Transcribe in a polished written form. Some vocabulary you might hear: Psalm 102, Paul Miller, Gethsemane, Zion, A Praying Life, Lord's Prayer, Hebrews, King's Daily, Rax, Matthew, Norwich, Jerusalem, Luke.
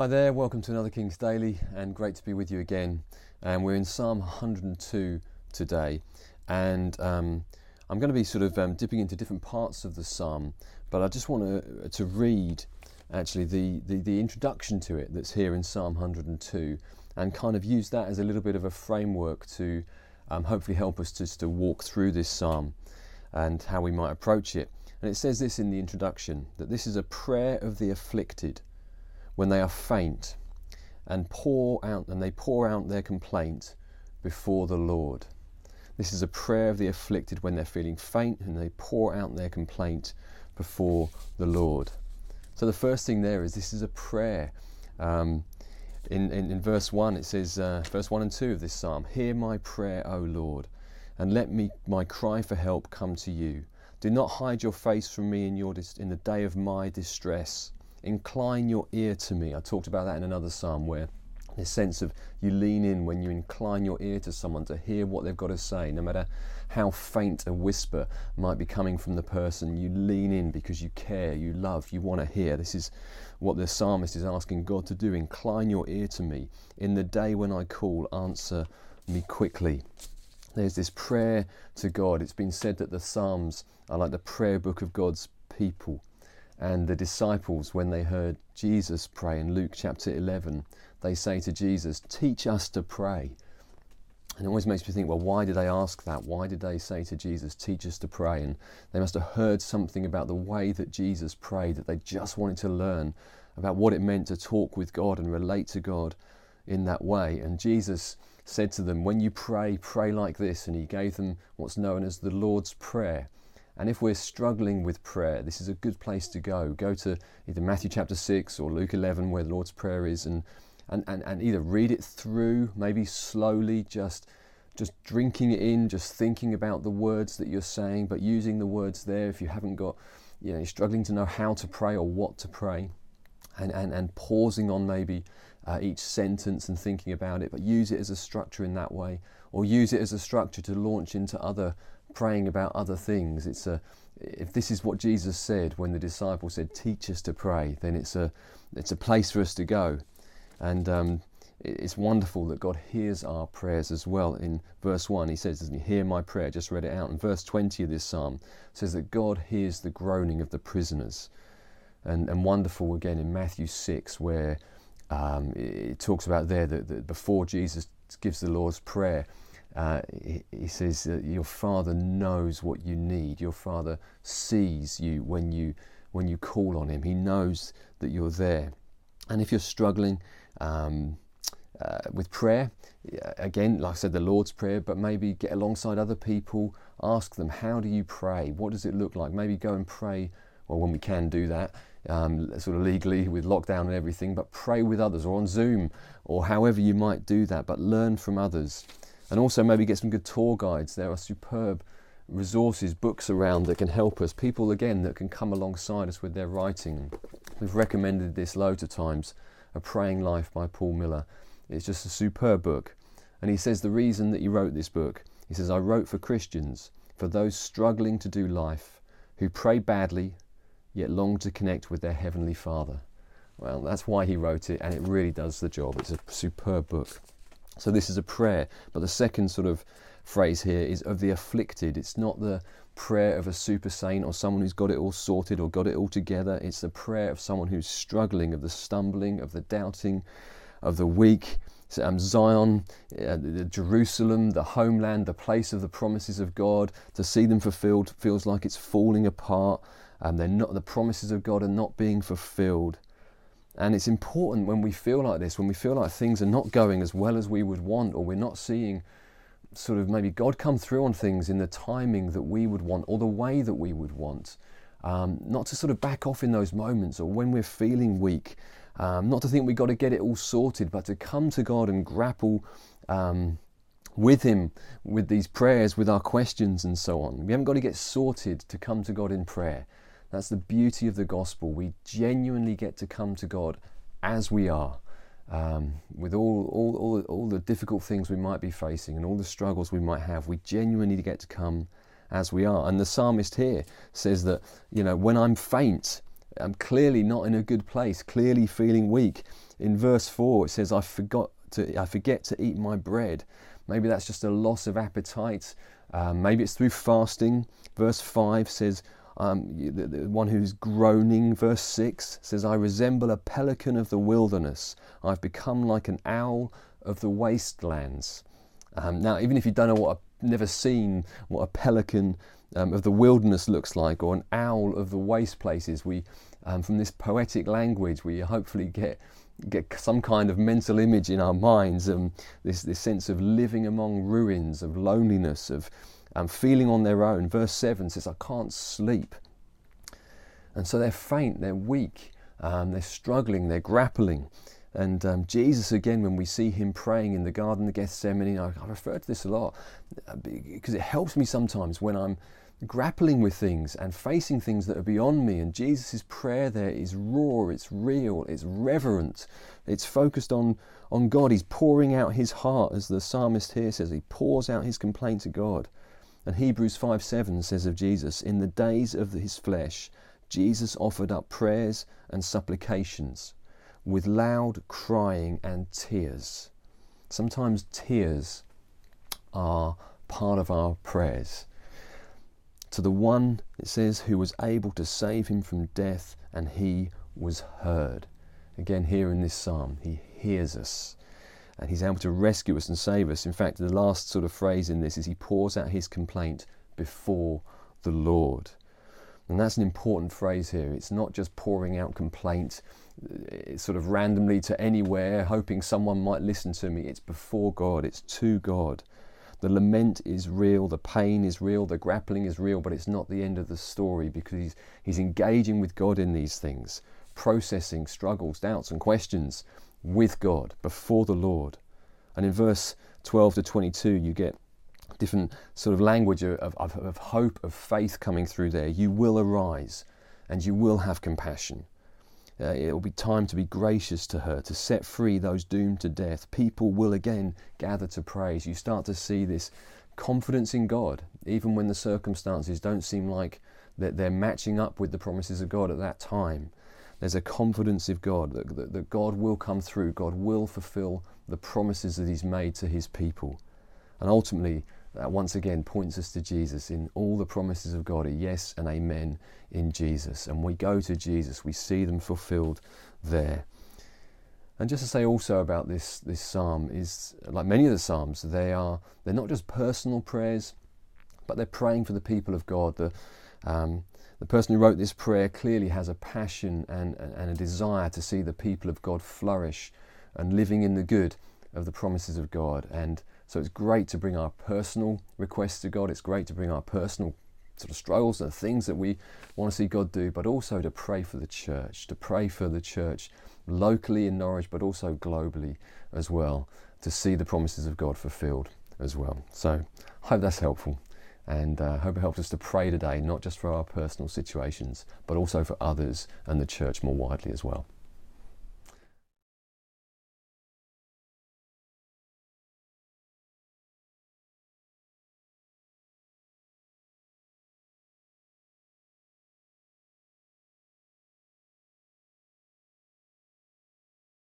Hi there, welcome to another King's Daily, and great to be with you again. And we're in Psalm 102 today, and I'm going to be sort of dipping into different parts of the psalm, but I just want to read actually the introduction to it that's here in Psalm 102, and kind of use that as a little bit of a framework to hopefully help us just to walk through this psalm and how we might approach it. And it says this in the introduction, that this is a prayer of the afflicted when they are faint, and they pour out their complaint before the Lord. This is a prayer of the afflicted when they're feeling faint, and they pour out their complaint before the Lord. So the first thing there is, this is a prayer. In verse 1 it says, verse 1 and 2 of this psalm, "Hear my prayer, O Lord, and let my cry for help come to you. Do not hide your face from me in the day of my distress. Incline your ear to me." I talked about that in another psalm, where this sense of you lean in when you incline your ear to someone to hear what they've got to say, no matter how faint a whisper might be coming from the person. You lean in because you care, you love, you want to hear. This is what the psalmist is asking God to do. Incline your ear to me. In the day when I call, answer me quickly. There's this prayer to God. It's been said that the Psalms are like the prayer book of God's people. And the disciples, when they heard Jesus pray in Luke chapter 11, they say to Jesus, "Teach us to pray." And it always makes me think, well, why did they ask that? Why did they say to Jesus, "Teach us to pray"? And they must have heard something about the way that Jesus prayed, that they just wanted to learn about what it meant to talk with God and relate to God in that way. And Jesus said to them, "When you pray, pray like this." And he gave them what's known as the Lord's Prayer. And if we're struggling with prayer, this is a good place to go. Go to either Matthew chapter 6 or Luke 11, where the Lord's Prayer is, and either read it through, maybe slowly, just drinking it in, just thinking about the words that you're saying, but using the words there if you haven't got, you're struggling to know how to pray or what to pray, and pausing on maybe each sentence and thinking about it, but use it as a structure in that way, or use it as a structure to launch into other praying about other things. If this is what Jesus said when the disciples said, "Teach us to pray," then it's a place for us to go. And it's wonderful that God hears our prayers as well. In verse 1 he says, doesn't he, "Hear my prayer," just read it out. And verse 20 of this psalm says that God hears the groaning of the prisoners. And wonderful again in Matthew 6, where it talks about there that before Jesus gives the Lord's Prayer, he says that your Father knows what you need. Your Father sees you when you call on him. He knows that you're there. And if you're struggling with prayer, again, like I said, the Lord's Prayer, but maybe get alongside other people, ask them, "How do you pray? What does it look like?" Maybe go and pray, well, when we can do that, sort of legally with lockdown and everything, but pray with others, or on Zoom, or however you might do that, but learn from others. And also maybe get some good tour guides. There are superb resources, books around that can help us. People, again, that can come alongside us with their writing. We've recommended this loads of times, A Praying Life by Paul Miller. It's just a superb book. And he says the reason that he wrote this book, he says, "I wrote for Christians, for those struggling to do life, who pray badly, yet long to connect with their Heavenly Father." Well, that's why he wrote it, and it really does the job. It's a superb book. So this is a prayer, but the second sort of phrase here is of the afflicted. It's not the prayer of a super saint or someone who's got it all sorted or got it all together. It's the prayer of someone who's struggling, of the stumbling, of the doubting, of the weak. So, Zion, Jerusalem, the homeland, the place of the promises of God, to see them fulfilled feels like it's falling apart, and the promises of God are not being fulfilled. And it's important when we feel like this, when we feel like things are not going as well as we would want, or we're not seeing sort of maybe God come through on things in the timing that we would want or the way that we would want, not to sort of back off in those moments, or when we're feeling weak, not to think we've got to get it all sorted, but to come to God and grapple with him, with these prayers, with our questions and so on. We haven't got to get sorted to come to God in prayer. That's the beauty of the gospel. We genuinely get to come to God as we are, with all the difficult things we might be facing and all the struggles we might have. We genuinely get to come as we are. And the psalmist here says that, when I'm faint, I'm clearly not in a good place, clearly feeling weak. in verse 4 it says, I forget to eat my bread. Maybe that's just a loss of appetite. Maybe it's through fasting. Verse 5 says, the one who's groaning. Verse 6 says, I resemble a pelican of the wilderness. I've become like an owl of the wastelands. Now, even if you don't know never seen what a pelican of the wilderness looks like, or an owl of the waste places, we, from this poetic language, we hopefully get some kind of mental image in our minds, this sense of living among ruins, of loneliness, of feeling on their own. Verse 7 says, I can't sleep. And so they're faint, they're weak, they're struggling, they're grappling. And Jesus, again, when we see him praying in the Garden of Gethsemane, I refer to this a lot because it helps me sometimes when I'm grappling with things and facing things that are beyond me. And Jesus' prayer there is raw, it's real, it's reverent, it's focused on God. He's pouring out his heart, as the psalmist here says. He pours out his complaint to God. And Hebrews 5:7 says of Jesus, in the days of his flesh, Jesus offered up prayers and supplications with loud crying and tears. Sometimes tears are part of our prayers. To the one, it says, who was able to save him from death, and he was heard. Again, here in this psalm, he hears us, and he's able to rescue us and save us. In fact, the last sort of phrase in this is he pours out his complaint before the Lord. And that's an important phrase here. It's not just pouring out complaint sort of randomly to anywhere, hoping someone might listen to me. It's before God. It's to God. The lament is real. The pain is real. The grappling is real. But it's not the end of the story, because he's engaging with God in these things, processing struggles, doubts and questions with God before the Lord. And in verse 12 to 22, you get different sort of language of hope, of faith coming through there. You will arise and you will have compassion. It will be time to be gracious to her, to set free those doomed to death. People will again gather to praise. You start to see this confidence in God, even when the circumstances don't seem like that they're matching up with the promises of God at that time. There's a confidence of God, that God will come through. God will fulfill the promises that he's made to his people. And ultimately, that once again points us to Jesus. In all the promises of God are yes and amen in Jesus. And we go to Jesus, we see them fulfilled there. And just to say also about this psalm is, like many of the psalms, they're not just personal prayers, but they're praying for the people of God. The person who wrote this prayer clearly has a passion and a desire to see the people of God flourish and living in the good of the promises of God. And so it's great to bring our personal requests to God. It's great to bring our personal sort of struggles and things that we want to see God do, but also to pray for the church, locally in Norwich, but also globally as well, to see the promises of God fulfilled as well. So I hope that's helpful, and I hope it helps us to pray today, not just for our personal situations, but also for others and the church more widely as well.